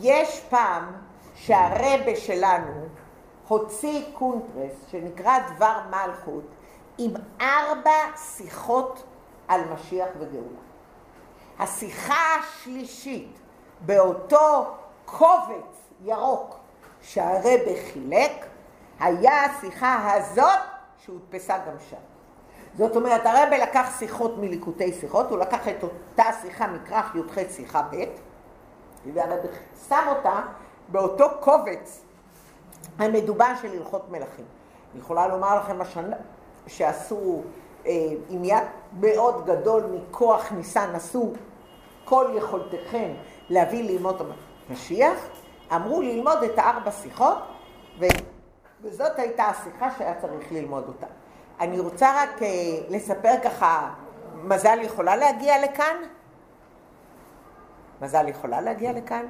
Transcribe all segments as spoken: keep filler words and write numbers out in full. יש פעם שהרבי שלנו הוציא קונטרס שנקרא דבר מלכות עם ארבע שיחות על משיח וגאולה. השיחה השלישית באותו קובץ ירוק שהרבי חילק, היה השיחה הזאת שהודפסה גם שם. זאת אומרת, הרבי לקח שיחות מליקוטי שיחות, הוא לקח את אותה שיחה מכרך י"ח שיחה ב', והרבי שם אותה באותו קובץ המדובר של הלכות מלכים. אני יכולה לומר לכם השנה שעשו אה, עם יד מאוד גדול מכוח ניסן, עשו כל יכולתכם להביא ללמוד המשיח, אמרו ללמוד את הארבע שיחות, ו... וזאת הייתה השיחה שהיה צריך ללמוד אותה. אני רוצה רק אה, לספר ככה, מזל יכולה להגיע לכאן? מזל יכולה להגיע לכאן?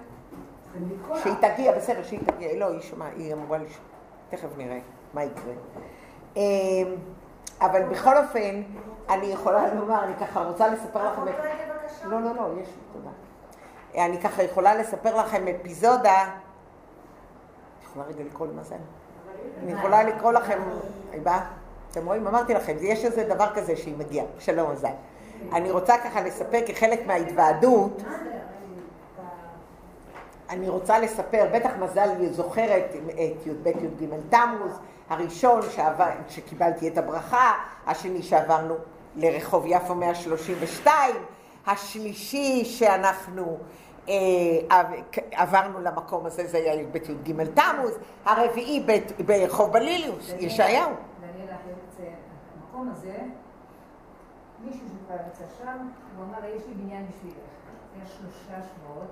שהיא תגיע, בסדר, שהיא תגיע, לא, היא שומע, היא אמורה לשמוע, תכף נראה מה יקרה. אבל בכל אופן, אני יכולה לומר, אני ככה רוצה לספר לכם... לא, לא, לא, יש, תודה. אני ככה יכולה לספר לכם אפיזודה, אני יכולה רגע לקרוא למזל. אני יכולה לקרוא לכם, היא באה, אתם רואים, אמרתי לכם, יש איזה דבר כזה שהיא מגיעה, שלום מזל. אני רוצה ככה לספר כחלק מההתוועדות, אני רוצה לספר, בטח מזל זוכרת את י"ב י"ג תמוז, הראשון שעבר, שקיבלתי את הברכה, השני שעברנו לרחוב יפו מאה שלושים ושתיים, השלישי שאנחנו אה, עברנו למקום הזה, זה היה י"ב י"ג תמוז, הרביעי בית, ברחוב בליליוס, ישעיהו. דניאלה, המקום הזה, מישהו שכבר יצא שם, הוא אמר, יש לי בניין בשבילך, יש שלושה שבועות,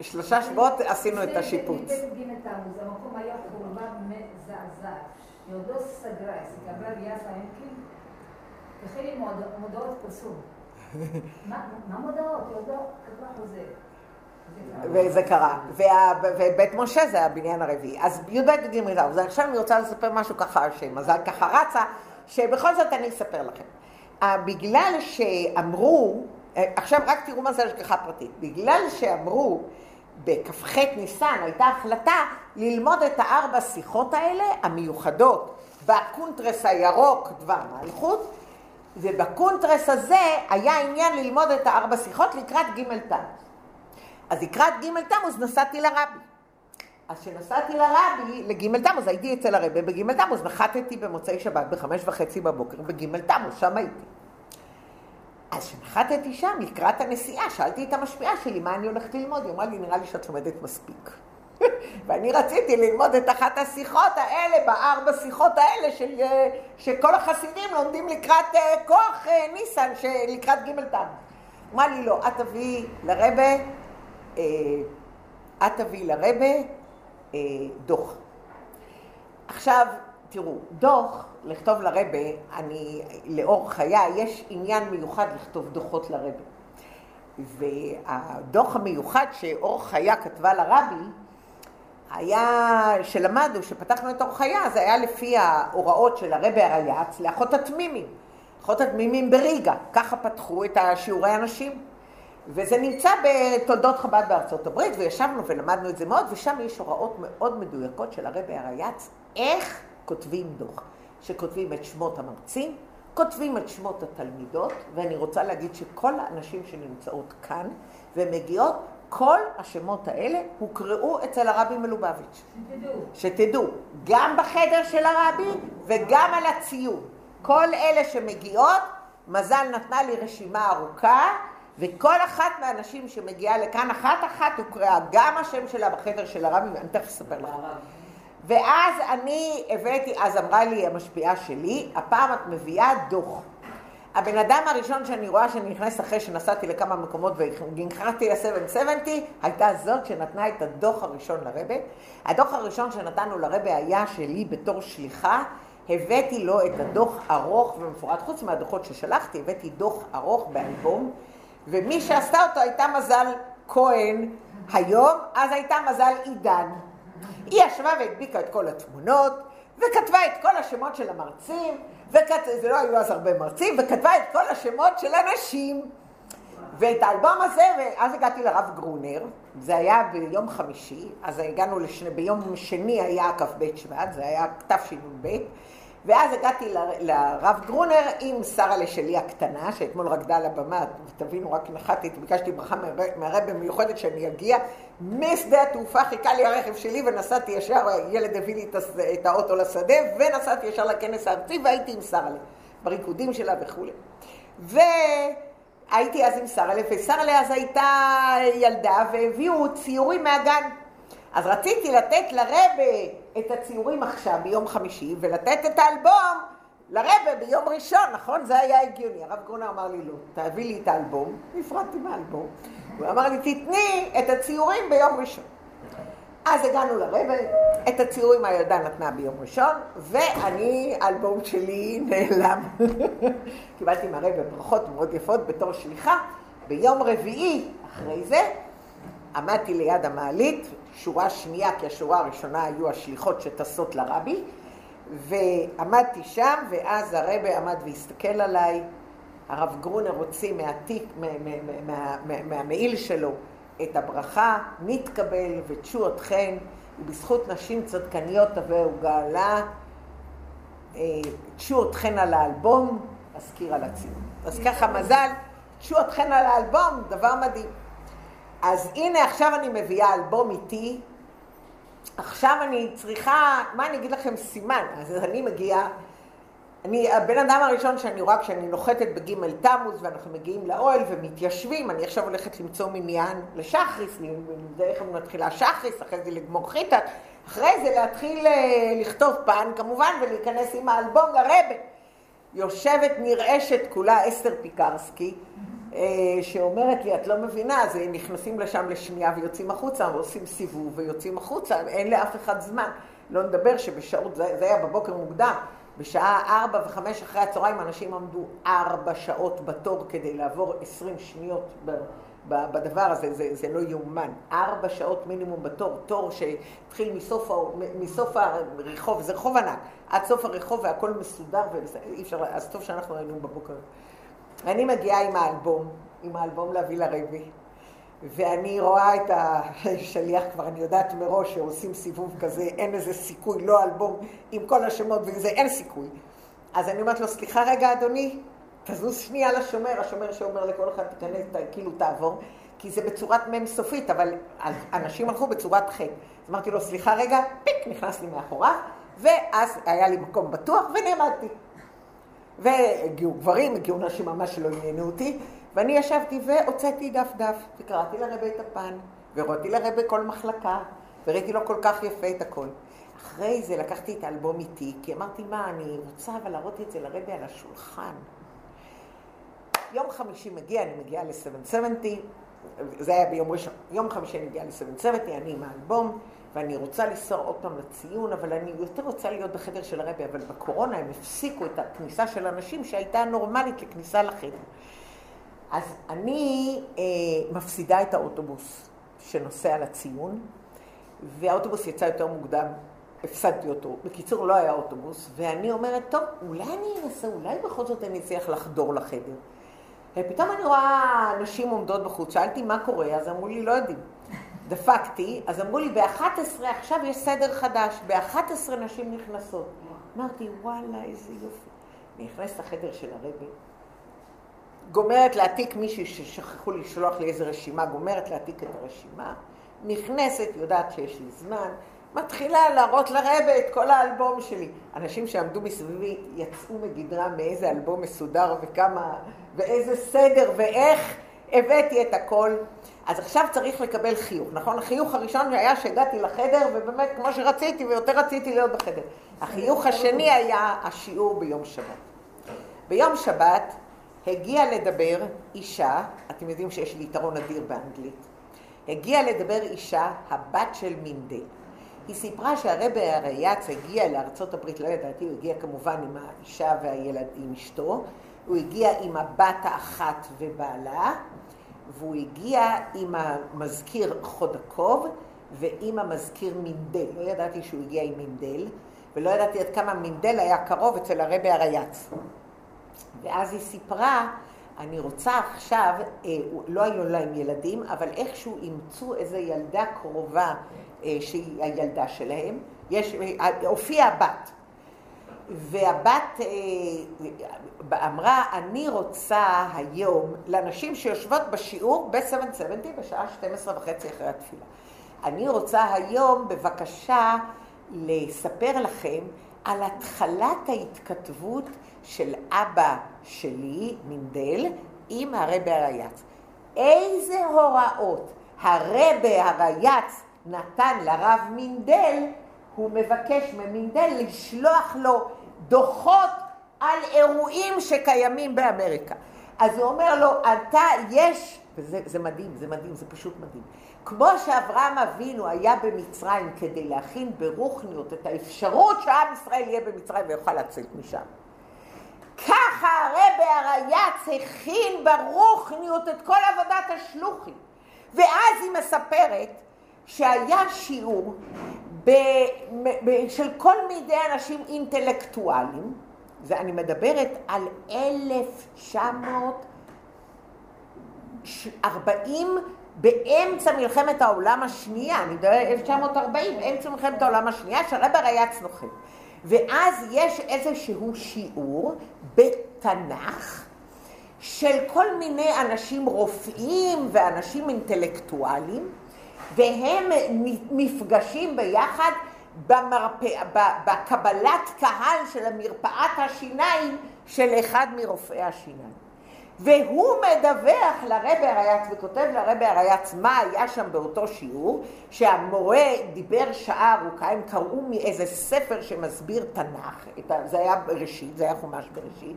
שלושה שבועות עשינו את השיפוץ. המקום היה חורבה מזעזעת. יהודו סגרה, סגרה ויאסה עמקין, וכן עם מודעות פרסום. מה מודעות? יהודו כבר חוזר. וזה קרה. ובית משה זה הבניין הרביעי. אז יהודו גמרילה. אז עכשיו אני רוצה לספר משהו ככה, שמזל ככה רצה, שבכל זאת אני אספר לכם. בגלל שאמרו, עכשיו רק תראו מה זה השגחה פרטית. בגלל שאמרו, בכ"ח ניסן הייתה החלטה ללמוד את הארבע שיחות האלה, המיוחדות, בקונטרס הירוק דבר מלכות, ובקונטרס הזה היה עניין ללמוד את הארבע שיחות לקראת ג' תמוז. אז לקראת ג' תמוז נסעתי לרבי. אז כשנסעתי לרבי, לג' תמוז, הייתי אצל הרבי בג' תמוז, נחתתי במוצאי שבת בחמש וחצי בבוקר בג' תמוז, שם הייתי. אז כשנחתתי שם, לקראת הנסיעה, שאלתי את המשפיעה שלי, מה אני הולכת ללמוד? היא אמרה לי, נראה לי שאת לומדת מספיק. ואני רציתי ללמוד את אחת השיחות האלה, בארבע שיחות האלה, של, שכל החסידים לומדים לקראת uh, כוח uh, ניסן, לקראת ג' תמוז. אמרה לי, לא, את תביא לרבה, את תביא לרבה uh, דוח. עכשיו, תראו, דוח, לכתוב לרבה, אני, לאור חיה, יש עניין מיוחד לכתוב דוחות לרבה. והדוח המיוחד שאור חיה כתבה לרבי, היה, שלמדנו, שפתחנו את אור חיה, זה היה לפי ההוראות של הרבי הריי"צ לאחות התמימים. אחות התמימים בריגה, ככה פתחו את השיעורי הנשים. וזה נמצא בתולדות חב"ד בארצות הברית, וישבנו ולמדנו את זה מאוד, ושם יש הוראות מאוד מדויקות של הרבי הריי"צ, איך כותבים דוח, שכותבים את שמות המרצים, כותבים את שמות התלמידות, ואני רוצה להגיד שכל האנשים שנמצאות כאן ומגיעות, כל השמות האלה הוקראו אצל הרבי מלובביץ'. שתדעו. שתדעו, גם בחדר של הרבי וגם על הציור. כל אלה שמגיעות, מזל נתנה לי רשימה ארוכה, וכל אחת מהאנשים שמגיעה לכאן, אחת אחת הוקראה גם השם שלה בחדר של הרבי, ואני תכף אספר לכם. ואז אני הבאתי, אז אמרה לי המשפיעה שלי, הפעם את מביאה דוח. הבן אדם הראשון שאני רואה שנכנס אחרי שנסעתי לכמה מקומות וגנחרתי ל-שבע שבעים, הייתה זאת שנתנה את הדוח הראשון לרבי. הדוח הראשון שנתנו לרבי היה שלי בתור שליחה, הבאתי לו את הדוח ארוך ומפורט. חוץ מהדוחות ששלחתי, הבאתי דוח ארוך באלבום, ומי שעשתה אותו הייתה מזל כהן היום, אז הייתה מזל עידן. היא ישבה והדביקה את כל התמונות, וכתבה את כל השמות של המרצים, וכת... זה לא היו אז הרבה מרצים, וכתבה את כל השמות של אנשים. ואת האלבום הזה, אז הגעתי לרב גרונר, זה היה ביום חמישי, אז הגענו לשני, ביום שני היה כ"ב שבט, זה היה תשנ"ב, ואז הגעתי ל, לרב גרונר עם שרה לי שלי הקטנה, שאתמול רקדה על הבמה, תבינו, רק נחתי, ביקשתי ברכה מהרבי מיוחדת שאני אגיע, משדה התעופה חיכה לי הרכב שלי ונסעתי ישר, הילד הביא לי את האוטו לשדה, ונסעתי ישר לכנס הארצי והייתי עם שרה לי, בריקודים שלה וכו'. ו... הייתי אז עם שרה לי, ושרה לי אז הייתה ילדה והביאו ציורים מהגן. אז רציתי לתת לרבי את הציורים עכשיו ביום חמישי, ולתת את האלבום לרבי ביום ראשון, נכון? זה היה הגיוני. הרב גרונר אמר לי, לא, תביא לי את האלבום, נפרדתי מהאלבום. הוא אמר לי, תתני את הציורים ביום ראשון. אז הגענו לרבי, את הציורים הילדה נתנה ביום ראשון, ואני, האלבום שלי נעלם. קיבלתי מהרבי ברכות מאוד יפות בתור שליחה. ביום רביעי אחרי זה, עמדתי ליד המעלית, שורה שנייה, כי השורה הראשונה היו השליחות שטסות לרבי, ועמדתי שם, ואז הרבי עמד והסתכל עליי. הרב גרונר הוציא מהתיק, מהמעיל שלו, את הברכה, נתקבל ותשו אתכן, ובזכות נשים צדקניות תבואו גאולה, תשו אתכן על האלבום, אזכיר על הציון. אז ככה מזל, תשו אתכן על האלבום, דבר מדהים. אז הנה עכשיו אני מביאה אלבום איתי, עכשיו אני צריכה, מה אני אגיד לכם סימן, אז אני מגיעה, אני, הבן אדם הראשון שאני רואה כשאני נוחתת בגימל תמוז ואנחנו מגיעים לאוהל ומתיישבים, אני עכשיו הולכת למצוא מניין לשחריס, דרך אני מתחילה שחריס, אחרי זה לגמור חיטת, אחרי זה להתחיל לכתוב פן כמובן ולהיכנס עם האלבום לרבי. יושבת נרעשת כולה אסתר פיקרסקי, שאומרת לי, את לא מבינה, אז נכנסים לשם לשנייה ויוצאים החוצה, ועושים סיבוב ויוצאים החוצה, אין לאף אחד זמן. לא נדבר שבשעות, זה היה בבוקר מוקדם, בשעה ארבע וחמש אחרי הצהריים אנשים עמדו ארבע שעות בתור כדי לעבור עשרים שניות בדבר הזה, זה, זה לא יאומן. ארבע שעות מינימום בתור, תור שהתחיל מסוף, מסוף הרחוב, זה רחוב ענק, עד סוף הרחוב והכל מסודר, ואי אפשר, אז טוב שאנחנו היינו בבוקר. אני מגיעה עם האלבום, עם האלבום להביא לרבי, ואני רואה את השליח, כבר אני יודעת מראש שעושים סיבוב כזה, אין איזה סיכוי, לא אלבום עם כל השמות וזה, אין סיכוי. אז אני אומרת לו, סליחה רגע אדוני, תזוז שנייה לשומר, השומר שאומר לכל אחד, תכנס, כאילו תעבור, כי זה בצורת מם סופית, אבל אנשים הלכו בצורת חן. אז אמרתי לו, סליחה רגע, פיק, נכנס לי מאחוריו, ואז היה לי מקום בטוח ונעמדתי. והגיעו גברים, הגיעו נשים ממש שלא עניינו אותי, ואני ישבתי והוצאתי דף דף, וקראתי לרבי את הפן, וראיתי לרבי כל מחלקה, וראיתי לו כל כך יפה את הכל. אחרי זה לקחתי את האלבום איתי, כי אמרתי, מה, אני רוצה אבל להראות את זה לרבי על השולחן. יום חמישי מגיע, אני מגיעה ל-שבע שבעים, זה היה ביום ראשון, יום חמישי אני מגיעה ל-שבע שבעים, אני עם האלבום, ואני רוצה לנסוע עוד פעם לציון, אבל אני יותר רוצה להיות בחדר של הרבי, אבל בקורונה הם הפסיקו את הכניסה של אנשים שהייתה נורמלית לכניסה לחדר. אז אני אה, מפסידה את האוטובוס שנוסע לציון, והאוטובוס יצא יותר מוקדם, הפסדתי אותו, בקיצור לא היה אוטובוס, ואני אומרת, טוב, אולי אני אנסה, אולי בכל זאת אני אצליח לחדור לחדר. ופתאום אני רואה אנשים עומדות בחוץ, שאלתי מה קורה, אז אמרו לי, לא יודעים. דפקתי, אז אמרו לי, ב-אחת עשרה עכשיו יש סדר חדש, ב-אחת עשרה נשים נכנסות. אמרתי, וואלה, איזה יופי. אני נכנס לחדר של הרבי. גומרת להעתיק מישהי ששכחו לשלוח לי איזה רשימה, גומרת להעתיק את הרשימה, נכנסת, יודעת שיש לי זמן, מתחילה להראות לרבי את כל האלבום שלי. אנשים שעמדו מסביבי יצאו מגדרה מאיזה אלבום מסודר וכמה, ואיזה סדר ואיך הבאתי את הכל. אז עכשיו צריך לקבל חיוך, נכון? החיוך הראשון היה שהגעתי לחדר, ובאמת כמו שרציתי ויותר רציתי להיות בחדר. החיוך השני היה השיעור ביום שבת. ביום שבת הגיעה לדבר אישה, אתם יודעים שיש לי יתרון אדיר באנגלית, הגיעה לדבר אישה, הבת של מינדל. היא סיפרה שהרבי הריי"צ הגיע לארצות הברית, לא ידעתי, הוא הגיע כמובן עם האישה והילד, עם אשתו, הוא הגיע עם הבת האחת ובעלה, והוא הגיע עם המזכיר חודקוב ועם המזכיר מינדל. לא ידעתי שהוא הגיע עם מינדל, ולא ידעתי עד כמה מינדל היה קרוב אצל הרבי הריי"צ. ואז היא סיפרה אני רוצה עכשיו, לא היו להם ילדים, אבל איכשהו אימצו איזו ילדה קרובה שהיא הילדה שלהם, יש, הופיעה בת. והבת אמרה, אני רוצה היום, לאנשים שיושבות בשיעור ב-שבע שבעים בשעה שתים עשרה ושלושים אחרי התפילה, אני רוצה היום בבקשה לספר לכם על התחלת ההתכתבות של אבא שלי, מינדל, עם הרבי הריי"צ. איזה הוראות הרבי הריי"צ נתן לרב מינדל, הוא מבקש ממינדל לשלוח לו דוחות על אירועים שקיימים באמריקה. אז הוא אומר לו, אתה יש, וזה זה מדהים, זה מדהים, זה פשוט מדהים. כמו שאברהם אבינו היה במצרים כדי להכין ברוחניות את האפשרות שעם ישראל יהיה במצרים ויוכל לצאת משם. ככה הרבי הריי"צ הכין ברוחניות את כל עבודת השלוחים. ואז היא מספרת שהיה שיעור ב, ב, של כל מידי אנשים אינטלקטואלים, ואני מדברת על אלף תשע מאות ארבעים באמצע מלחמת העולם השנייה, אני מדברת אלף תשע מאות ארבעים, באמצע מלחמת העולם השנייה, שהרבי הריי"צ נוחת. ואז יש איזשהו שיעור בתנ"ך של כל מיני אנשים רופאים ואנשים אינטלקטואלים, והם מפגשים ביחד במרפא, בקבלת קהל של מרפאת השיניים של אחד מרופאי השיניים. והוא מדווח לרבי הריי"צ וכותב לרבי הריי"צ מה היה שם באותו שיעור, שהמורה דיבר שעה ארוכה, הם קראו מאיזה ספר שמסביר תנ"ך, זה היה בראשית, זה היה חומש בראשית,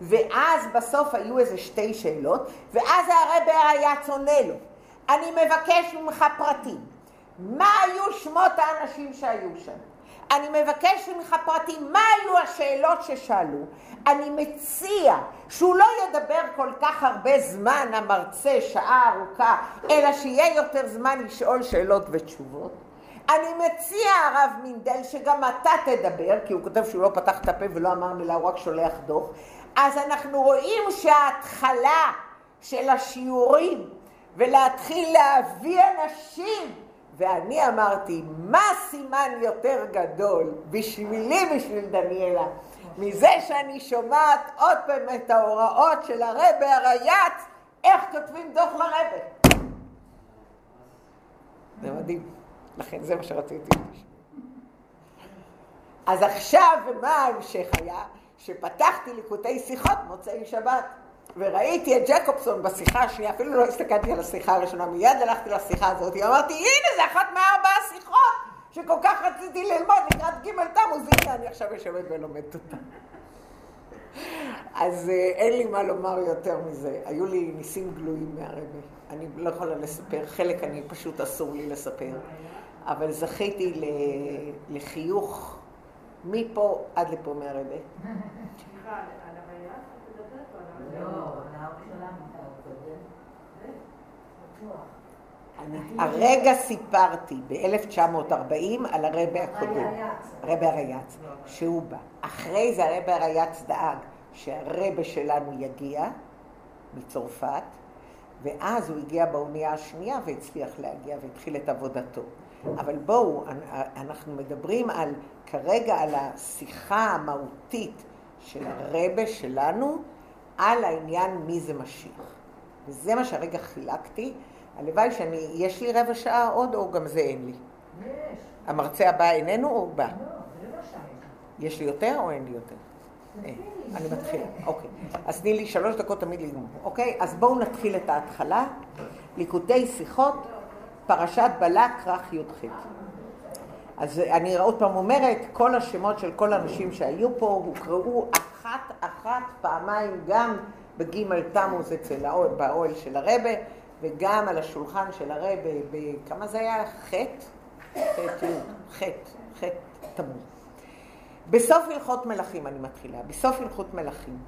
ואז בסוף היו איזה שתי שאלות, ואז הרבי הריי"צ עונה לו, אני מבקש ממך פרטים. מה היו שמות האנשים שהיו שם? אני מבקש ממך פרטים. מה היו השאלות ששאלו? אני מציע שהוא לא ידבר כל כך הרבה זמן, המרצה, שעה ארוכה, אלא שיהיה יותר זמן לשאול שאלות ותשובות. אני מציע, הרב מינדל, שגם אתה תדבר, כי הוא כותב שהוא לא פתח את הפה ולא אמר מילה, הוא רק שולח דוח. אז אנחנו רואים שההתחלה של השיעורים ולהתחיל להביא אנשים. ואני אמרתי, מה סימן יותר גדול בשבילי, בשביל דניאלה, מזה שאני שומעת עוד פעם את ההוראות של הרבי הריי"צ, איך כותבים דוח לרבי. זה מדהים, לכן זה מה שרציתי. אז עכשיו, מה ההמשך היה? שפתחתי ליקוטי שיחות מוצאי שבת. וראיתי את ג'קובסון בשיחה השנייה, אפילו לא הסתכלתי על השיחה הראשונה, מיד הלכתי לשיחה הזאת, אמרתי, הנה זה אחת מארבע השיחות שכל כך רציתי ללמוד, לקראת ג' תמוז, הנה אני עכשיו יושבת ולומדת אותה. אז אין לי מה לומר יותר מזה, היו לי ניסים גלויים מהרבי, אני לא יכולה לספר, חלק אני פשוט אסור לי לספר, אבל זכיתי לחיוך מפה עד לפה מהרבי. לא, נאו שלנו. הרגע סיפרתי ב-אלף תשע מאות ארבעים על הרבי הקודם, הרבי הריי"צ, שהוא בא. אחרי זה הרבי הריי"צ דאג שהרבי שלנו יגיע מצרפת, ואז הוא הגיע באונייה השנייה והצליח להגיע והתחיל את עבודתו. אבל בואו, אנחנו מדברים על, כרגע על השיחה המהותית של הרבי שלנו, על העניין מי זה משיח. וזה מה שהרגע חילקתי. הלוואי שאני, יש לי רבע שעה עוד או גם זה אין לי? יש. המרצה הבא איננו או בא? לא, רבע שעה. יש לי יותר או אין לי יותר? אין. אני מתחילה. אוקיי. אז תני לי שלוש דקות תמיד לגמור. אוקיי? אז בואו נתחיל את ההתחלה. ליקוטי שיחות, פרשת בלק, כרך י"ח. אז אני עוד פעם אומרת, כל השמות של כל האנשים שהיו פה הוקראו אחת אחת פעמיים, גם בגימל תמוז אצל האוהל, באוהל של הרבי, וגם על השולחן של הרבי, בכמה זה היה? חטא? חטא, חטא, חטא תמוז. בסוף הלכות מלכים אני מתחילה, בסוף הלכות מלכים,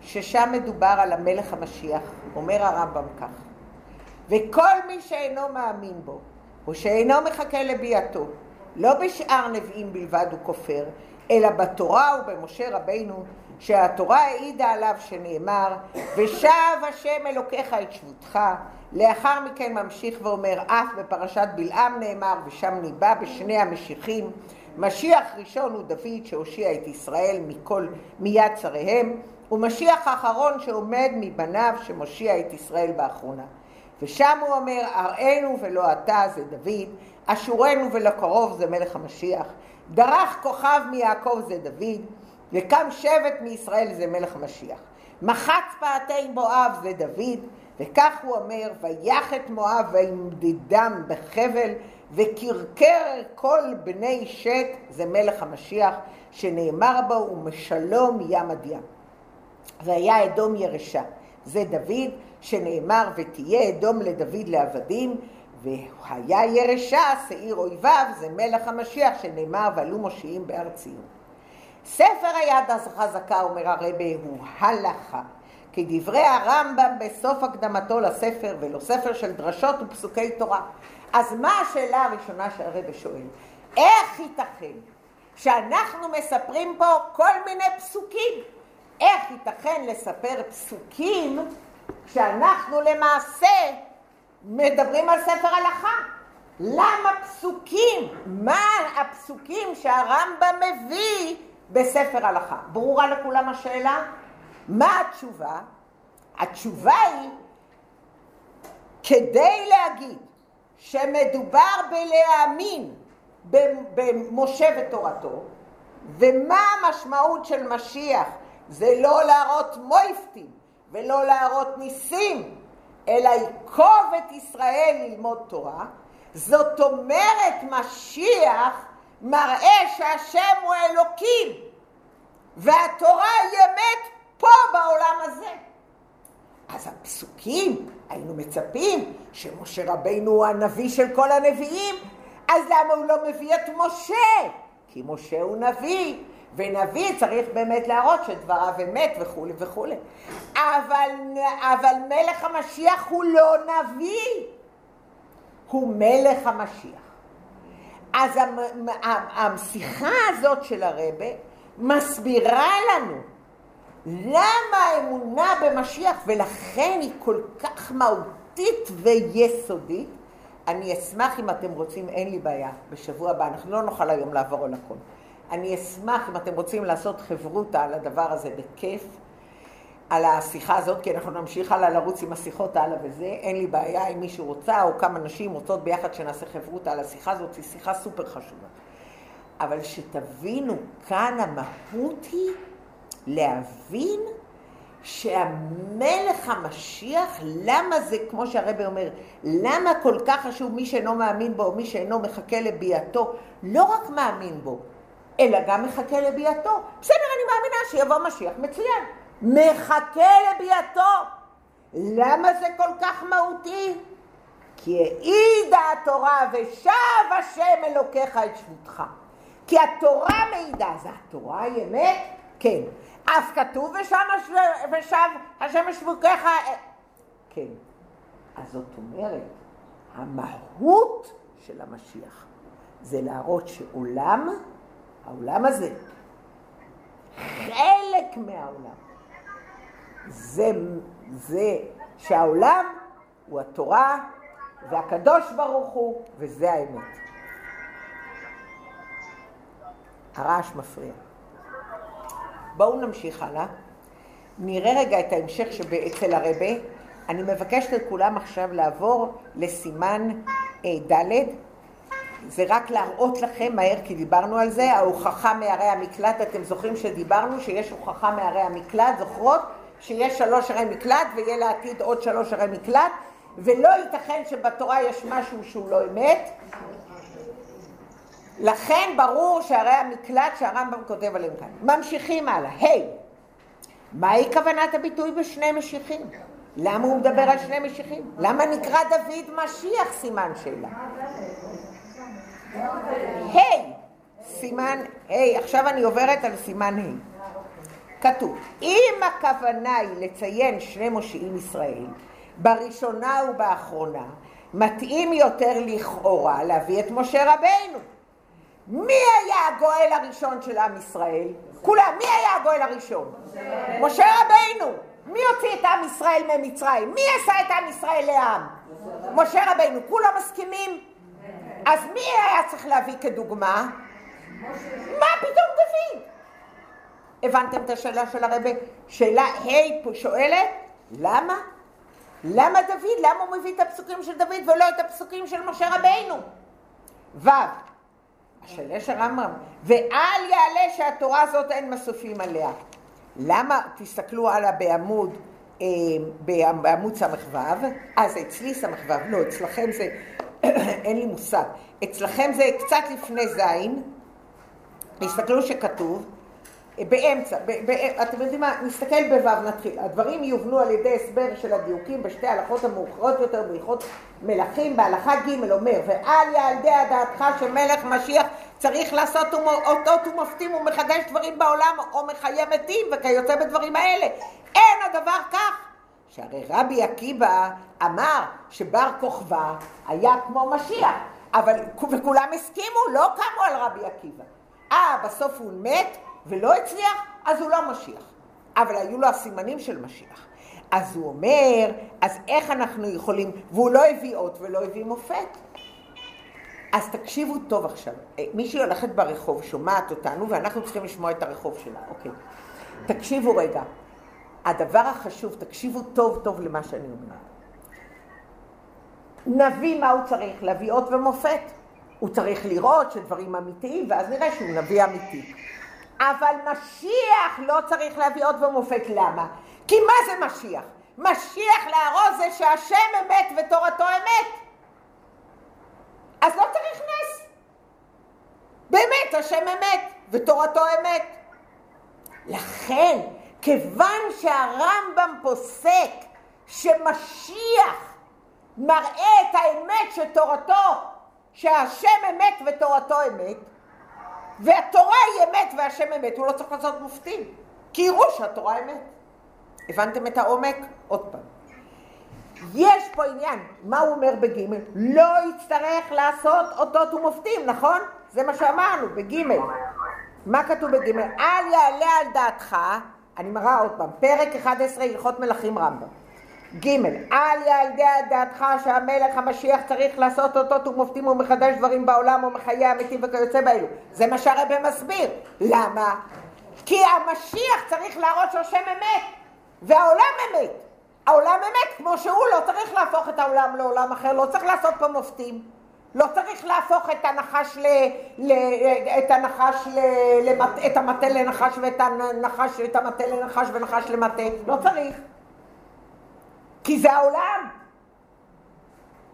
ששם מדובר על המלך המשיח, אומר הרמב"ם כך, וכל מי שאינו מאמין בו, הוא שאינו מחכה לביאתו, לא בשאר נביאים בלבד הוא כופר, אלא בתורה ובמשה רבינו שהתורה העידה עליו שנאמר, ושב השם אלוקיך את שבותך. לאחר מכן ממשיך ואומר, אף בפרשת בלעם נאמר, ושם ניבא בשני המשיחים. משיח ראשון הוא דוד שהושיע את ישראל מכל מיד צריהם, ומשיח האחרון שעומד מבניו שמושיע את ישראל באחרונה. ושם הוא אומר, אראנו ולא אתה זה דוד, אשורנו ולקרוב זה מלך המשיח, דרך כוכב מיעקב זה דוד, וקם שבט מישראל זה מלך המשיח, מחץ פעתי מואב זה דוד. וכך הוא אומר, ויח את מואב וימדדם בחבל, וקרקר כל בני שת זה מלך המשיח, שנאמר בו ומשלום ים עד ים. והיה אדום ירשה זה דוד, שנאמר ותהיה אדום לדוד לעבדים, והיה ירשה שעיר אויביו זה מלך המשיח, שנאמר ועלו מושיעים בהר ציון. ספר היד החזקה, אומר הרבי, הוא הלכה, כדברי הרמב"ם בסוף הקדמתו לספר, ולא ספר של דרשות ופסוקי תורה. אז מה השאלה הראשונה שהרבי שואל? איך ייתכן שאנחנו מספרים פה כל מיני פסוקים? איך ייתכן לספר פסוקים כשאנחנו למעשה מדברים על ספר הלכה? למה פסוקים? מה הפסוקים שהרמב"ם מביא בספר הלכה? ברורה לכולם השאלה? מה התשובה? התשובה היא, כדי להגיד שמדובר בלהאמין במשה ותורתו, ומה המשמעות של משיח? זה לא להראות מופתים ולא להראות ניסים, אלא יקוב את ישראל ללמוד תורה. זאת אומרת, משיח מראה שהשם הוא אלוקים, והתורה היא אמת פה בעולם הזה. אז הפסוקים, היינו מצפים שמשה רבינו הוא הנביא של כל הנביאים, אז למה הוא לא מביא את משה? כי משה הוא נביא, ונביא צריך באמת להראות שדבריו אמת וכו' וכו'. אבל, אבל מלך המשיח הוא לא נביא, הוא מלך המשיח. אז המשיחה הזאת של הרבי מסבירה לנו למה האמונה במשיח, ולכן היא כל כך מהותית ויסודית. אני אשמח אם אתם רוצים, אין לי בעיה, בשבוע הבא, אנחנו לא נוכל היום לעבור על הכל. אני אשמח אם אתם רוצים לעשות חברותה על הדבר הזה בכיף, על השיחה הזאת, כי אנחנו נמשיך הלאה לרוץ עם השיחות הלאה וזה, אין לי בעיה אם מישהו רוצה, או כמה נשים רוצות ביחד שנעשה חברותה על השיחה הזאת, היא שיחה סופר חשובה. אבל שתבינו, כאן המהות היא, להבין שהמלך המשיח, למה זה, כמו שהרבי אומר, למה כל כך חשוב מי שאינו מאמין בו, או מי שאינו מחכה לביאתו, לא רק מאמין בו, אלא גם מחכה לביאתו. בסדר, אני מאמינה שיבוא משיח, מצוין. מחכה לביאתו. למה זה כל כך מהותי? כי העידה התורה ושב השם אלוקיך את שבותך. כי התורה מעידה, אז התורה היא אמת? כן. אף כתוב ושב השם שבותך. כן. אז זאת אומרת, המהות של המשיח זה להראות שעולם, העולם הזה, חלק מהעולם, זה, זה שהעולם הוא התורה והקדוש ברוך הוא, וזה האמת. הרעש מפריע. בואו נמשיך הלאה. נראה רגע את ההמשך שבאצל הרבי. אני מבקשת לכולם עכשיו לעבור לסימן ד'. זה רק להראות לכם מהר, כי דיברנו על זה, ההוכחה מערי המקלט. אתם זוכרים שדיברנו שיש הוכחה מערי המקלט, זוכרות שיש שלוש ערי מקלט ויהיה לעתיד עוד שלוש ערי מקלט, ולא ייתכן שבתורה יש משהו שהוא לא אמת. לכן ברור שערי המקלט שהרמב"ם כותב עליהם כאן. ממשיכים הלאה. היי, hey, מהי כוונת הביטוי בשני משיחים? למה הוא מדבר על שני משיחים? למה נקרא דוד משיח? סימן שאלה. היי, hey, סימן, היי, hey, עכשיו אני עוברת על סימן היי. Hey. כתוב, אם הכוונה היא לציין שני מושיעים ישראל, בראשונה ובאחרונה, מתאים יותר לכאורה להביא את משה רבינו. מי היה הגואל הראשון של עם ישראל? כולם, מי היה הגואל הראשון? משה רבינו. מי הוציא את עם ישראל ממצרים? מי עשה את עם ישראל לעם? משה רבינו. כולם מסכימים? אז מי היה צריך להביא כדוגמה? מה פתאום דוד? הבנתם את השאלה של הרבי? שאלה היי פה שואלת, למה? למה דוד? למה הוא מביא את הפסוקים של דוד ולא את הפסוקים של משה רבינו? ו... השאלה של הרמב"ם, ואל יעלה שהתורה הזאת אין מסופים עליה. למה? תסתכלו עליה בעמוד, אה, בעמוד סמ"ו, אז אצלי סמ"ו, לא, אצלכם זה, אין לי מושג, אצלכם זה קצת לפני זין, תסתכלו שכתוב, באמצע, ב, ב, אתם יודעים מה, נסתכל בוו נתחיל, הדברים יובנו על ידי הסבר של הדיוקים בשתי ההלכות המאוחרות יותר, בהלכות מלכים, בהלכה ג' אומר, ואל יעלה על דעתך שמלך משיח צריך לעשות אותות ומופתים ומחדש דברים בעולם או מחיה מתים וכיוצא בדברים האלה, אין הדבר כך. שהרי רבי עקיבא אמר שבר כוכבא היה כמו משיח, אבל וכולם הסכימו, לא קמו על רבי עקיבא. אה, בסוף הוא מת ולא הצליח, אז הוא לא משיח. אבל היו לו הסימנים של משיח. אז הוא אומר, אז איך אנחנו יכולים, והוא לא הביא אות ולא הביא מופת. אז תקשיבו טוב עכשיו. מישהי הולכת ברחוב, שומעת אותנו, ואנחנו צריכים לשמוע את הרחוב שלה. אוקיי. תקשיבו רגע. הדבר החשוב, תקשיבו טוב טוב למה שאני אומר. נביא מה הוא צריך, להביא אות ומופת. הוא צריך לראות שדברים אמיתיים, ואז נראה שהוא נביא אמיתי. אבל משיח לא צריך להביא עוד ומופת. למה? כי מה זה משיח? משיח להראות זה שהשם אמת ותורתו אמת. אז לא צריך נס. באמת, השם אמת ותורתו אמת. לכן, כיוון שהרמב"ם פוסק שמשיח מראה את האמת שתורתו, שהשם אמת ותורתו אמת, והתורה היא אמת והשם אמת, הוא לא צריך לעשות מופתים, כי יראו שהתורה אמת. הבנתם את העומק? עוד פעם. יש פה עניין, מה הוא אומר בגימל? לא יצטרך לעשות אותות ומופתים, נכון? זה מה שאמרנו, בגימל. מה כתוב בגימל? אל יעלה על דעתך, אני מראה עוד פעם, פרק אחד עשר, הלכות מלכים רמב"ם. גימל, אל יעלה על דעתך שהמלך המשיח צריך לעשות אותות ומופתים ומחדש דברים בעולם ומחיה אמיתי וכיוצא באלו. זה מה שהרבי מסביר. למה? כי המשיח צריך להראות שהשם אמת והעולם אמת. העולם אמת כמו שהוא, לא צריך להפוך את העולם לעולם אחר, לא צריך לעשות פה מופתים, לא צריך להפוך את הנחש ל... ל... את הנחש ל... למת... את המטה לנחש ואת הנחש ואת המטה לנחש ונחש למטה, לא צריך. כי זה העולם.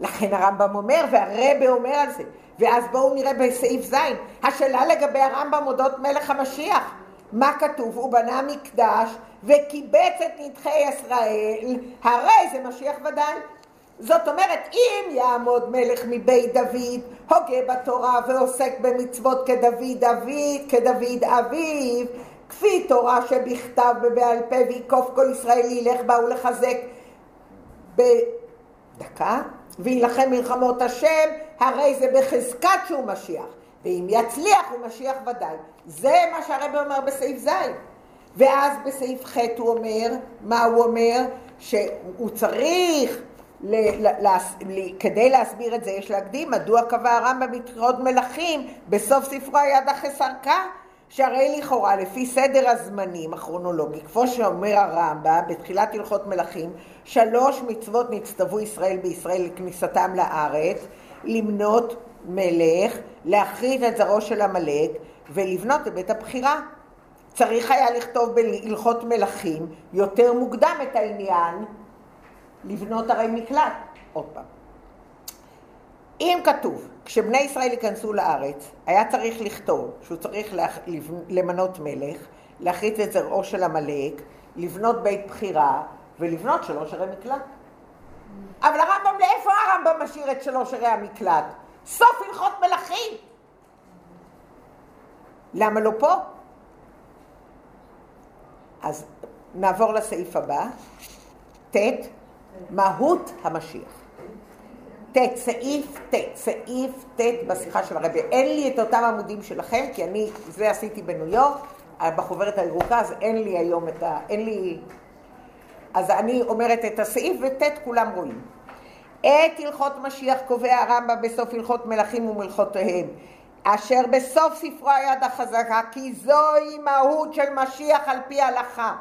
לכן הרמב"ם אומר, והרבי אומר על זה. ואז בואו נראה בסעיף זין. השאלה לגבי הרמב"ם אודות מלך המשיח. מה כתוב? הוא בנה מקדש וקיבץ את נדחי ישראל. הרי זה משיח ודאי. זאת אומרת, אם יעמוד מלך מבית דוד, הוגה בתורה ועוסק במצוות כדוד אביו, כדוד אביו, כפי תורה שבכתב בבעל פה ויקוף כל ישראל ילך בה ולחזק. בדקה, וילחם מלחמות השם, הרי זה בחזקת שהוא משיח, ואם יצליח הוא משיח ודאי. זה מה שהרבי אומר בסעיף זין. ואז בסעיף ח' הוא אומר, מה הוא אומר? שהוא צריך, ל- ל- ל- ל- כדי להסביר את זה יש להקדים, מדוע קבע הרמב"ם בתרי"ד מלכים, בסוף ספרו היד החסרקה, שהרי לכאורה לפי סדר הזמנים הכרונולוגי, כפי שאומר הרמב"ם בתחילת הלכות מלכים, שלוש מצוות נצטוו ישראל בישראל לכניסתם לארץ, למנות מלך, להחריב את זרעו של עמלק ולבנות את בית הבחירה. צריך היה לכתוב בהלכות מלכים יותר מוקדם את העניין, לבנות ערי מקלט. עוד פעם. אם כתוב, כשבני ישראל ייכנסו לארץ, היה צריך לכתוב שהוא צריך לה, למנות מלך, להחריץ את זרעו של המלך, לבנות בית בחירה ולבנות שלוש ערי מקלט. אבל הרמב"ם, לאיפה הרמב"ם משאיר את שלוש ערי המקלט? סוף הלכות מלכים. למה לא פה? אז נעבור לסעיף הבא. ת' מהות המשיח. תת, סעיף, תת, סעיף, תת בשיחה של הרבי. אין לי את אותם עמודים שלכם, כי אני, זה עשיתי בניו יורק, בחוברת הירוקה, אז אין לי היום את ה... אין לי... אז אני אומרת את הסעיף ותת כולם רואים. את הלכות משיח קובע הרמב"ם בסוף הלכות מלכים ומלכותיהם, אשר בסוף ספרו היד החזקה, כי זוהי מהות של משיח על פי הלכה.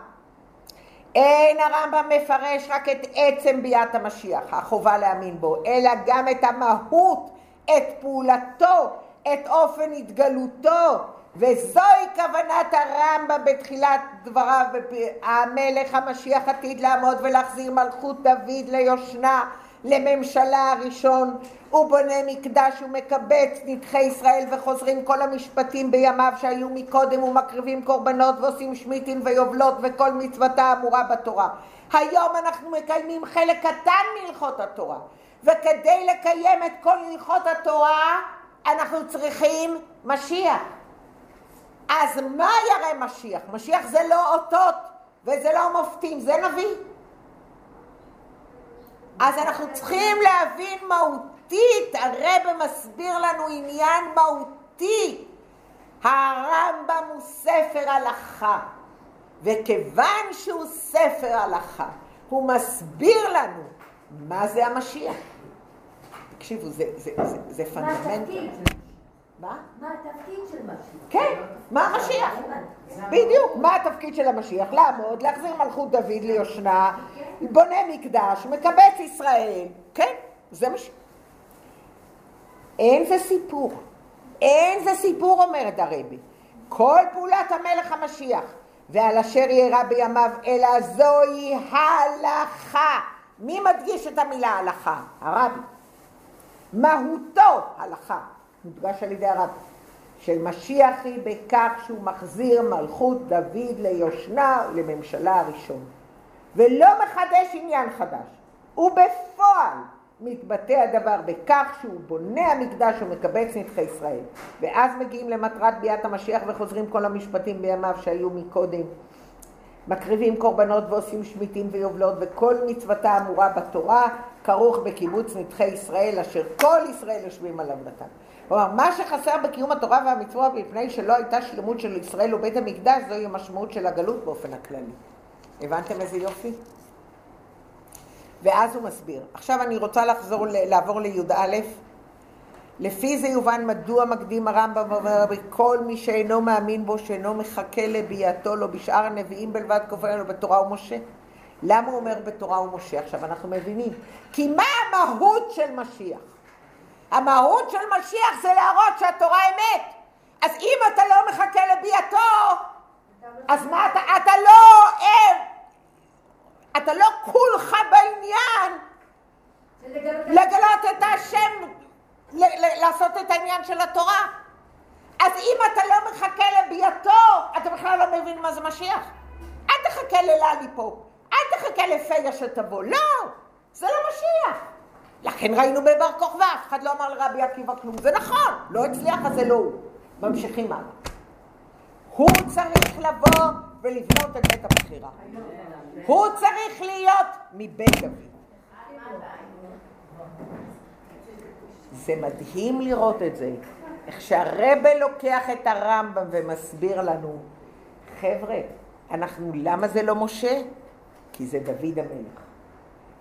אין הרמב"ם מפרש רק את עצם ביאת המשיח, החובה להאמין בו, אלא גם את המהות, את פעולתו, את אופן התגלותו, וזוהי כוונת הרמב"ם בתחילת דבריו. המלך המשיח עתיד לעמוד ולהחזיר מלכות דוד ליושנה, לממשלה הראשון, הוא בונה מקדש ומקבץ נדחי ישראל, וחוזרים כל המשפטים בימיו שהיו מקודם, ומקריבים קורבנות ועושים שמיטין ויובלות וכל מצוותה האמורה בתורה. היום אנחנו מקיימים חלק קטן מהלכות התורה, וכדי לקיים את כל הלכות התורה אנחנו צריכים משיח. אז מה יראה משיח? משיח זה לא אותות וזה לא מופתים, זה נביא. אז אנחנו צריכים להבין מהותית, הרב מסביר לנו עניין מהותי. הרמב"ם הוא ספר הלכה, וכיוון שהוא ספר הלכה, הוא מסביר לנו מה זה המשיח. תקשיבו, זה, זה, זה, זה פנדמנט. מה? מה התפקיד של משיח? כן, מה המשיח? בדיוק, מה התפקיד של המשיח? לעמוד, להחזיר מלכות דוד ליושנה, בונה מקדש, מקבץ ישראל. כן, זה משיח. אין זה סיפור. אין זה סיפור, אומרת הרבי. כל פעולת המלך המשיח, ועל אשר יראה בימיו, אלא זוהי הלכה. מי מדגיש את המילה הלכה? הרבי. מהותו הלכה. מודגש על ידי הרב, של משיח היא בכך שהוא מחזיר מלכות דוד ליושנה לממשלה הראשון, ולא מחדש עניין חדש, ובפועל מתבטא הדבר בכך שהוא בונה המקדש ומקבץ נדחי ישראל, ואז מגיעים למטרת ביאת המשיח וחוזרים כל המשפטים בימיו שהיו מקודם, מקריבים קורבנות ועושים שמיטים ויובלות, וכל מצוותה האמורה בתורה כרוך בקיבוץ נדחי ישראל אשר כל ישראל יושבים עליו נתן. כלומר, מה שחסר בקיום התורה והמצווה בפני שלא הייתה שלמות של ישראל ובית המקדש, זוהי המשמעות של הגלות באופן הכללי. הבנתם איזה יופי? ואז הוא מסביר. עכשיו אני רוצה לחזור, לעבור ליוד א'. לפי זה יובן מדוע מקדים הרמב"ם ואומר, כל מי שאינו מאמין בו, שאינו מחכה לביאתו, לא בשאר הנביאים בלבד כופר לו בתורה ומשה. למה הוא אומר בתורה ומשה? עכשיו אנחנו מבינים. כי מה המהות של משיח? המהות של משיח זה להראות שהתורה אמת. אז אם אתה לא מחכה לביאתו, אז מה אתה, אתה לא ער, אתה לא כולך בעניין לגלות את השם, לעשות את העניין של התורה. אז אם אתה לא מחכה לביאתו, אתה בכלל לא מבין מה זה משיח. אל תחכה לללי פה, אל תחכה לפיה שתבוא, לא, זה לא משיח. לכן ראינו בבר כוכבא, אף אחד לא אמר לרבי עקיבא כלום, זה נכון, לא הצליח, אז זה לא הוא. ממשיכים הלאה. הוא צריך לבוא ולבנות את בית הבחירה. הוא צריך להיות מבית דוד. זה מדהים לראות את זה, איך שהרבי לוקח את הרמב"ם ומסביר לנו, חבר'ה, אנחנו, למה זה לא משה? כי זה דוד המלך.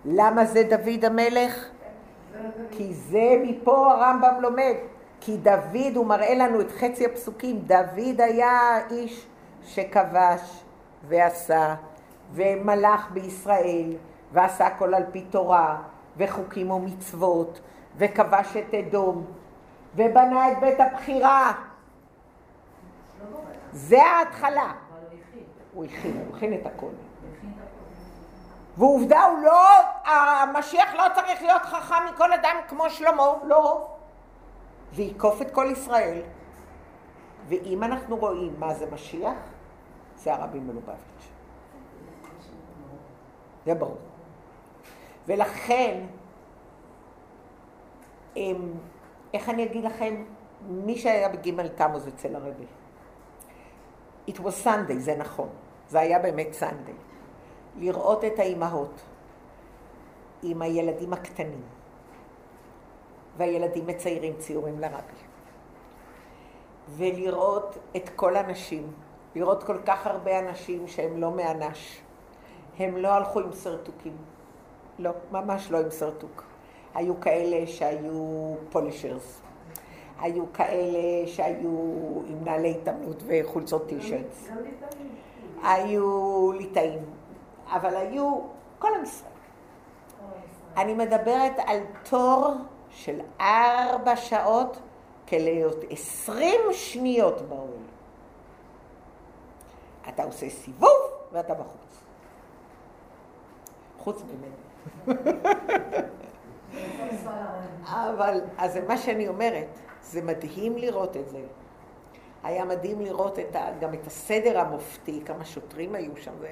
למה זה דוד המלך? כי זה מפה הרמב"ם לומד, כי דוד, הוא מראה לנו את חצי הפסוקים, דוד היה האיש שכבש ועשה ומלך בישראל ועשה כל על פי תורה וחוקים ומצוות וכבש את אדום ובנה את בית הבחירה. זה ההתחלה. הוא הכין, הוא הכין את הכל. ועובדה, הוא לא, המשיח לא צריך להיות חכם מכל אדם כמו שלמה, לא. ויקוף את כל ישראל. ואם אנחנו רואים מה זה משיח, זה הרבי מלובביץ'. זה ברור. ולכן, איך אני אגיד לכם, מי שהיה בגימל תמוז אצל הרבי. It was Sunday, זה נכון. זה היה באמת Sunday. לראות את האימהות עם הילדים הקטנים, והילדים מציירים ציורים לרבי. ולראות את כל הנשים, לראות כל כך הרבה אנשים שהם לא מאנש. הם לא הלכו עם סרטוקים. לא, ממש לא עם סרטוק. היו כאלה שהיו פולישרס. היו כאלה שהיו עם נעלי התאמנות וחולצות טישרטס. היו ליטאים. אבל היו כל המשרד. אני מדברת על תור של ארבע שעות כלהיות עשרים שניות בעול. אתה עושה סיבוב ואתה בחוץ. חוץ ממנו. אבל, אז זה מה שאני אומרת, זה מדהים לראות את זה. היה מדהים לראות את ה, גם את הסדר המופתי, כמה שוטרים היו שם, זה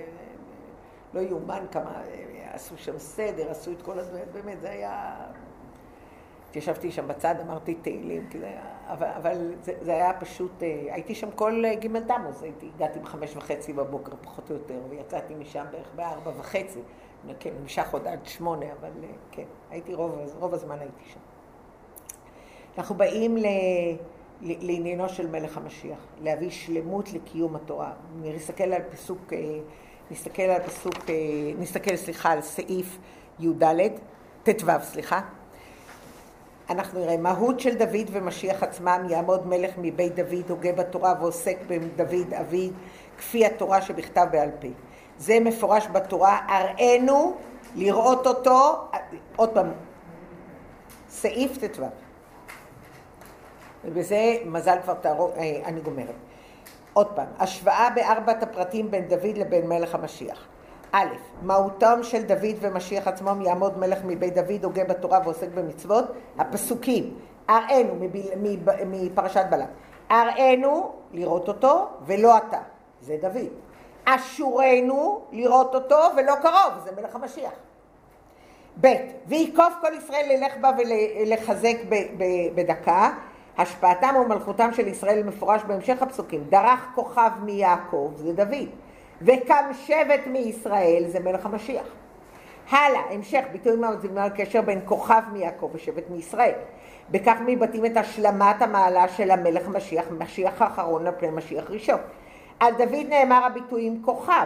לא יומן, כמה עשו שם סדר, עשו את כל הדברים, באמת זה היה... התיישבתי שם בצד, אמרתי תהילים, אבל, אבל זה, זה היה פשוט, הייתי שם כל ג' תמוז, הגעתי בחמש וחצי בבוקר פחות או יותר, ויצאתי משם בערך בארבע וחצי, כן, נמשך עוד עד שמונה, אבל כן, הייתי רוב, רוב הזמן הייתי שם. אנחנו באים ל, ל, לעניינו של מלך המשיח, להביא שלמות לקיום התורה. נסתכל על פסוק, נסתכל על פסוק, נסתכל סליחה על סעיף י"ד, תתו"ב סליחה. אנחנו נראה, מהות של דוד ומשיח עצמם, יעמוד מלך מבית דוד, הוגה בתורה ועוסק בדוד אביו, כפי התורה שבכתב בעל פה. זה מפורש בתורה, הראינו לראות אותו, עוד פעם, סעיף תתו"ב. ובזה מזל כבר תערוב, אני גומרת. עוד פעם, השוואה בארבעת הפרטים בין דוד לבין מלך המשיח. א', מהותם של דוד ומשיח עצמם יעמוד מלך מבית דוד, הוגה בתורה ועוסק במצוות. הפסוקים, הראינו מפרשת בלק, הראינו לראות אותו ולא אתה, זה דוד. אשורנו לראות אותו ולא קרוב, זה מלך המשיח. ב', ויקוף כל ישראל ללך בה ולחזק בדקה. השפעתם ומלכותם של ישראל מפורש בהמשך הפסוקים. דרך כוכב מיעקב, זה דוד. וקם שבט מישראל, זה מלך המשיח. הלאה, המשך, ביטוי מהמזימה על קשר בין כוכב מיעקב ושבט מישראל. בכך מבטאים את השלמת המעלה של המלך המשיח, משיח האחרון על פני משיח ראשון. על דוד נאמר הביטויים כוכב,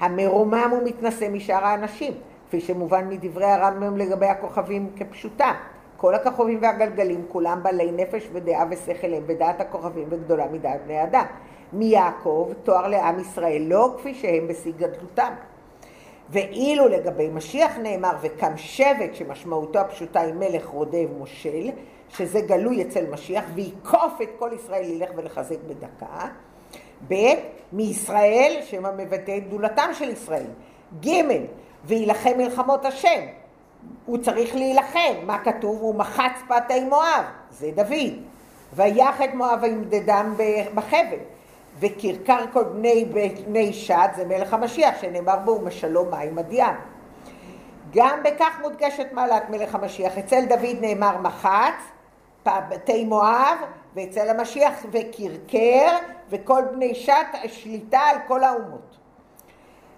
המרומם ומתנשא משאר האנשים, כפי שמובן מדברי הרמב"ם לגבי הכוכבים כפשוטם. כל הכוכבים והגלגלים, כולם בעלי נפש ודעה ושכל הם, ודעת הכוכבים וגדולה מדעת בני אדם. מיעקב, תואר לעם ישראל, לא כפי שהם בשיא גדלותם. ואילו לגבי משיח נאמר, וקם שבט שמשמעותו הפשוטה היא מלך רודף מושל, שזה גלוי אצל משיח, ויקוף את כל ישראל ללך ולחזק בדקה. ב', מישראל, שם המבטא את גדולתם של ישראל. ג', וילחם מלחמות השם. הוא צריך להילחם, מה כתוב? הוא מחץ פאתי מואב, זה דוד. ויח את מואב עם דדם בחבל. וקרקר כל בני, בני שד, זה מלך המשיח, שנאמר בו משלום מים מדיין. גם בכך מודגשת מעלת מלך המשיח. אצל דוד נאמר מחץ, פאתי מואב, ואצל המשיח וקרקר, וכל בני שד שליטה על כל האומות.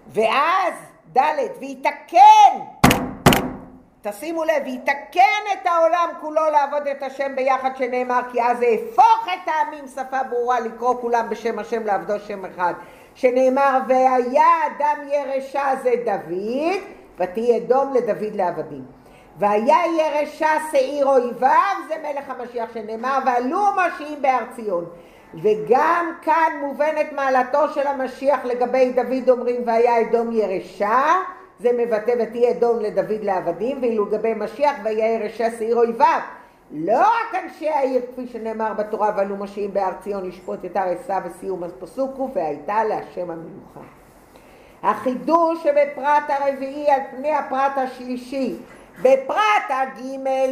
ואז ד' ויתקן. תשימו לב, יתקן את העולם כולו לעבוד את השם ביחד שנאמר, כי אז הפוך את העמים שפה ברורה לקרוא כולם בשם השם לעבדו שם אחד. שנאמר, והיה אדם ירשה זה דוד, ותהיה אדום לדוד לעבדים. והיה ירשה שעיר אויביו זה מלך המשיח שנאמר, ועלו משיעים בהר ציון. וגם כאן מובנת מעלתו של המשיח לגבי דוד אומרים, והיה אדום ירשה, זה מבטא ותהיה אדום לדוד לעבדים, ואילו לגבי משיח ויהיה רשע שעיר אויביו. לא רק אנשי העיר, כפי שנאמר בתורה, ועלו משיעים בהר ציון לשפוט את הר עשיו וסיום הפסוק, והייתה להשם המלוכה. החידוש שבפרט הרביעי על פני הפרט השלישי, בפרט הג'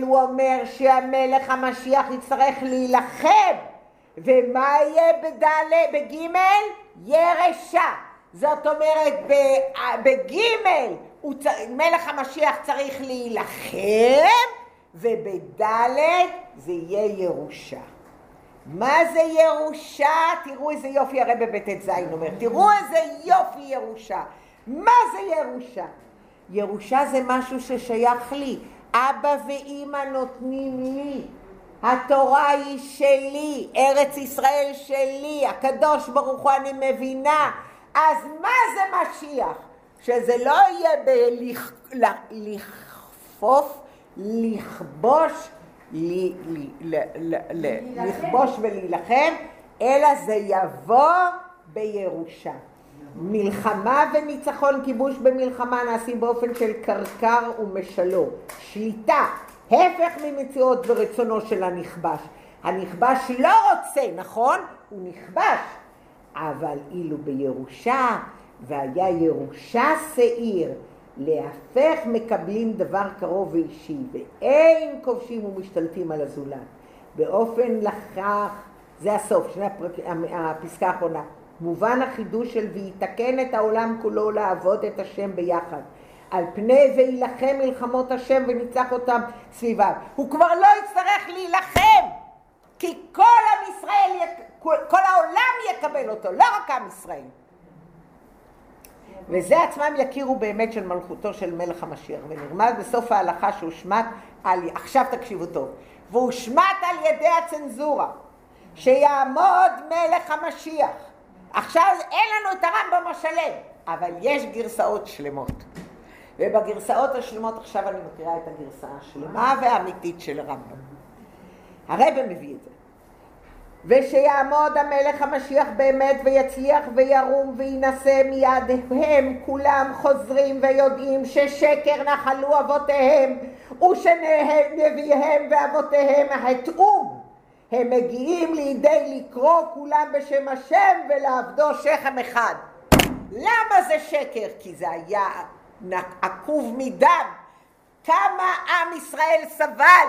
הוא אומר שהמלך המשיח יצטרך להילחם, ומה יהיה בד' בג' ירשע. זאת אומרת, בגימל, מלך המשיח צריך להילחם, ובדלת זה יהיה ירושה. מה זה ירושה? תראו איזה יופי, הרב בבית זין אומר, תראו איזה יופי ירושה. מה זה ירושה? ירושה זה משהו ששייך לי. אבא ואמא נותנים לי, התורה היא שלי, ארץ ישראל שלי, הקדוש ברוך הוא, אני מבינה. אז מה זה משיח? שזה לא יהיה בלכ... לכפוף, לכבוש, ל... ל... ל... ל... ל... לכבוש ולהילחם, אלא זה יבוא בירושה. מלחמה וניצחון, כיבוש במלחמה נעשים באופן של קרקר ומשלו. שליטה, הפך ממציאות ורצונו של הנכבש. הנכבש לא רוצה, נכון? הוא נכבש. אבל אילו בירושה, והיה ירושה שעיר, להפך מקבלים דבר קרוב ואישי, ואין כובשים ומשתלטים על הזולת. באופן לכך, זה הסוף, שני הפרק, הפסקה האחרונה. מובן החידוש של ויתקן את העולם כולו לעבוד את השם ביחד. על פני וילחם מלחמות השם וניצח אותם סביביו. הוא כבר לא יצטרך להילחם, כי כל עם ישראל, כל העולם יקבל אותו, לא רק עם ישראל. וזה עצמם יכירו באמת של מלכותו של מלך המשיח. ונרמז בסוף ההלכה שהושמט על, עכשיו תקשיבו טוב, והושמט על ידי הצנזורה, שיעמוד מלך המשיח. עכשיו אין לנו את הרמב"ם השלם, אבל יש גרסאות שלמות. ובגרסאות השלמות עכשיו אני מקריאה את הגרסה השלמה והאמיתית של הרמב"ם. הרבי מביא את זה. ושיעמוד המלך המשיח באמת ויצליח וירום וינסה מיד, הם כולם חוזרים ויודעים ששקר נחלו אבותיהם ושנביאיהם ואבותיהם החטאו. הם מגיעים לידי לקרוא כולם בשם השם ולעבדו שכם אחד. למה זה שקר? כי זה היה עקוב מדם. כמה עם ישראל סבל,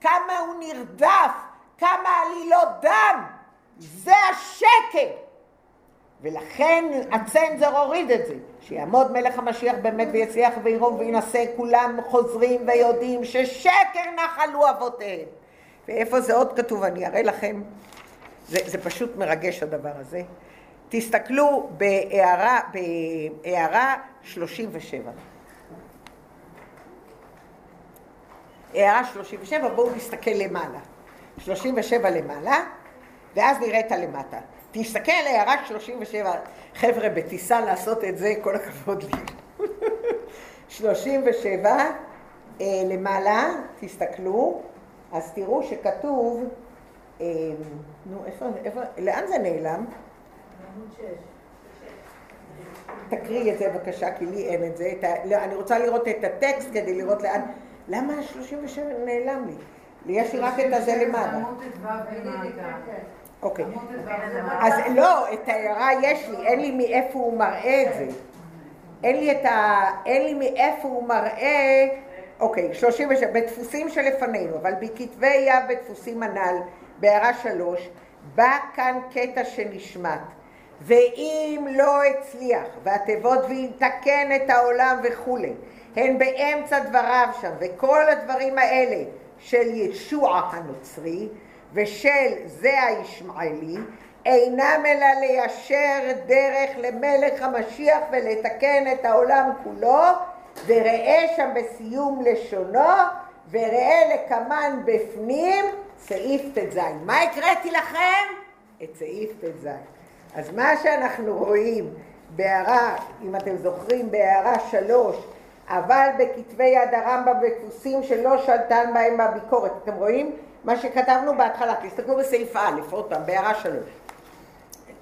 כמה הוא נרדף, כמה עלילות דם, זה השקר. ולכן הצנזר הוריד את זה, שיעמוד מלך המשיח באמת ויצליח וירום וינסה, כולם חוזרים ויודעים ששקר נחלו אבותיהם. ואיפה זה עוד כתוב? אני אראה לכם, זה, זה פשוט מרגש הדבר הזה. תסתכלו בהערה, בהערה שלושים ושבע. הערה שלושים ושבע, בואו נסתכל למעלה. שלושים ושבע למעלה, ואז נראה את הלמטה. תסתכל עליה רק שלושים ושבע, חבר'ה בטיסה לעשות את זה, כל הכבוד לי. שלושים ושבע אה, למעלה, תסתכלו, אז תראו שכתוב, אה, נו איפה, איפה, לאן זה נעלם? תקריא את זה בבקשה, כי לי אין את זה. את ה, לא, אני רוצה לראות את הטקסט כדי לראות לאן, למה שלושים ושבע נעלם לי? יש לי רק את הזה למעלה. אוקיי. אז לא, את ההערה יש לי, אין לי מאיפה הוא מראה את זה. אין לי את ה... אין לי מאיפה הוא מראה... אוקיי, שלושים ושבע, בדפוסים שלפנינו, אבל בכתבי יד בדפוסים הנ"ל, בהערה שלוש, בא כאן קטע שנשמט. ואם לא הצליח, והתיבות ויתקן את העולם וכו'. הן באמצע דבריו שם, וכל הדברים האלה, של ישוע הנוצרי ושל זה הישמעאלי אינם אלא ליישר דרך למלך המשיח ולתקן את העולם כולו, וראה שם בסיום לשונו וראה לקמן בפנים סעיף תז. מה הקראתי לכם? את סעיף תז. אז מה שאנחנו רואים בהערה, אם אתם זוכרים בהערה שלוש, אבל בכתבי יד הרמב"ם בדפוסים שלא שלטן בהם הביקורת. אתם רואים? מה שכתבנו בהתחלה, תסתכלו בסעיף א', עוד פעם, בהערה שלוש.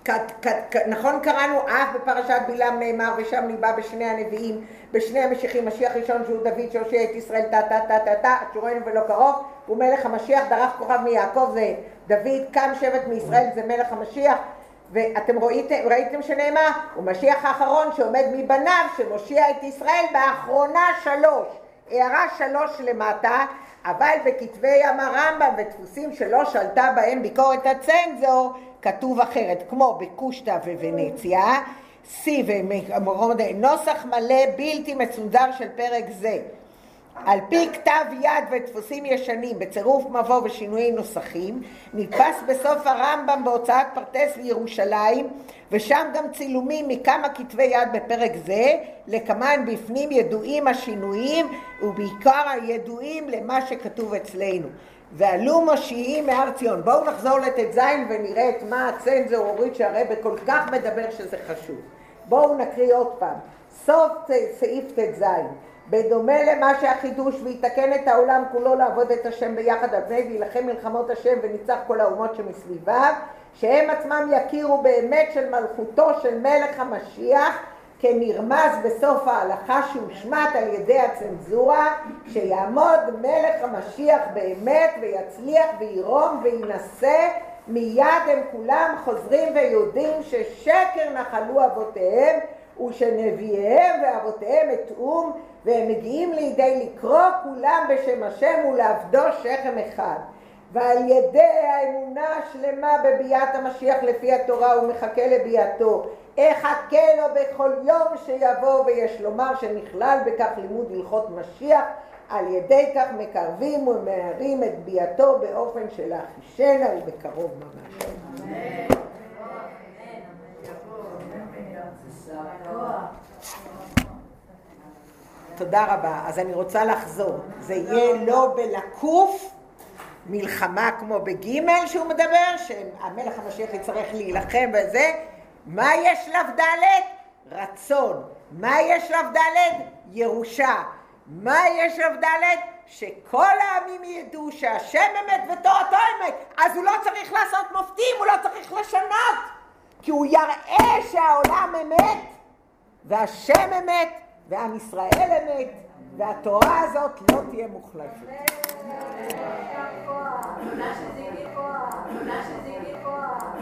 כ- כ- כ- נכון קראנו, אף בפרשת בלעם נאמר, ושם ניבא בשני הנביאים, בשני המשיחים, משיח ראשון שהוא דוד, שהושיע את ישראל, תה, תה, תה, תה, תה, שורנו ולא קרוב, הוא מלך המשיח, דרך כוכב מיעקב זה דוד, קם שבט מישראל זה מלך המשיח, ואתם ראיתם, ראיתם שנאמר, הוא משיח האחרון שעומד מבניו, שמושיע את ישראל באחרונה שלוש, הערה שלוש למטה, אבל בכתבי הרמב"ם ודפוסים שלא שלטה בהם ביקורת הצנזור, כתוב אחרת, כמו בקושטא וונציה, סי ונוסח מלא בלתי מצונזר של פרק זה. על פי כתב יד ודפוסים ישנים, בצירוף מבוא ושינויי נוסחים, נדפס בסוף הרמב"ם בהוצאת פרטס לירושלים, ושם גם צילומים מכמה כתבי יד בפרק זה, לכמן בפנים ידועים השינויים, ובעיקר הידועים למה שכתוב אצלנו. ועלו משיעים מהר ציון. בואו נחזור לתת זין ונראה את מה הצנזור הוריד שהרבא כל כך מדבר שזה חשוב. בואו נקריא עוד פעם. סוף סעיף תת זין. בדומה למה שהחידוש ויתקן את העולם כולו לעבוד את השם ביחד על פני וילחם מלחמות השם וניצח כל האומות שמסביביו, שהם עצמם יכירו באמת של מלכותו של מלך המשיח, כנרמז בסוף ההלכה שהושמעת על ידי הצנזורה, שיעמוד מלך המשיח באמת ויצליח וירום וינסה, מיד הם כולם חוזרים ויודעים ששקר נחלו אבותיהם, ושנביאיהם ואבותיהם את אום, והם מגיעים לידי לקרוא כולם בשם השם ולעבדו שכם אחד. ועל ידי האמונה השלמה בביאת המשיח לפי התורה הוא מחכה לביאתו. אחכה לו בכל יום שיבוא, ויש לומר שנכלל בכך לימוד הלכות משיח, על ידי כך מקרבים ומהרים את ביאתו באופן של אחישנה ובקרוב ממש. אמן. תודה רבה. אז אני רוצה לחזור. זה יהיה לא בלקוף מלחמה כמו בגימל שהוא מדבר, שהמלך המשיח יצטרך להילחם וזה. מה יש שלב ד'? רצון. מה יש שלב ד'? ירושה. מה יש שלב ד'? שכל העמים ידעו שהשם אמת ותורתו אמת. אז הוא לא צריך לעשות מופתים, הוא לא צריך לשנות, כי הוא יראה שהעולם אמת והשם אמת ועם ישראל אמת, והתורה הזאת לא תהיה מוחלשת. אמן.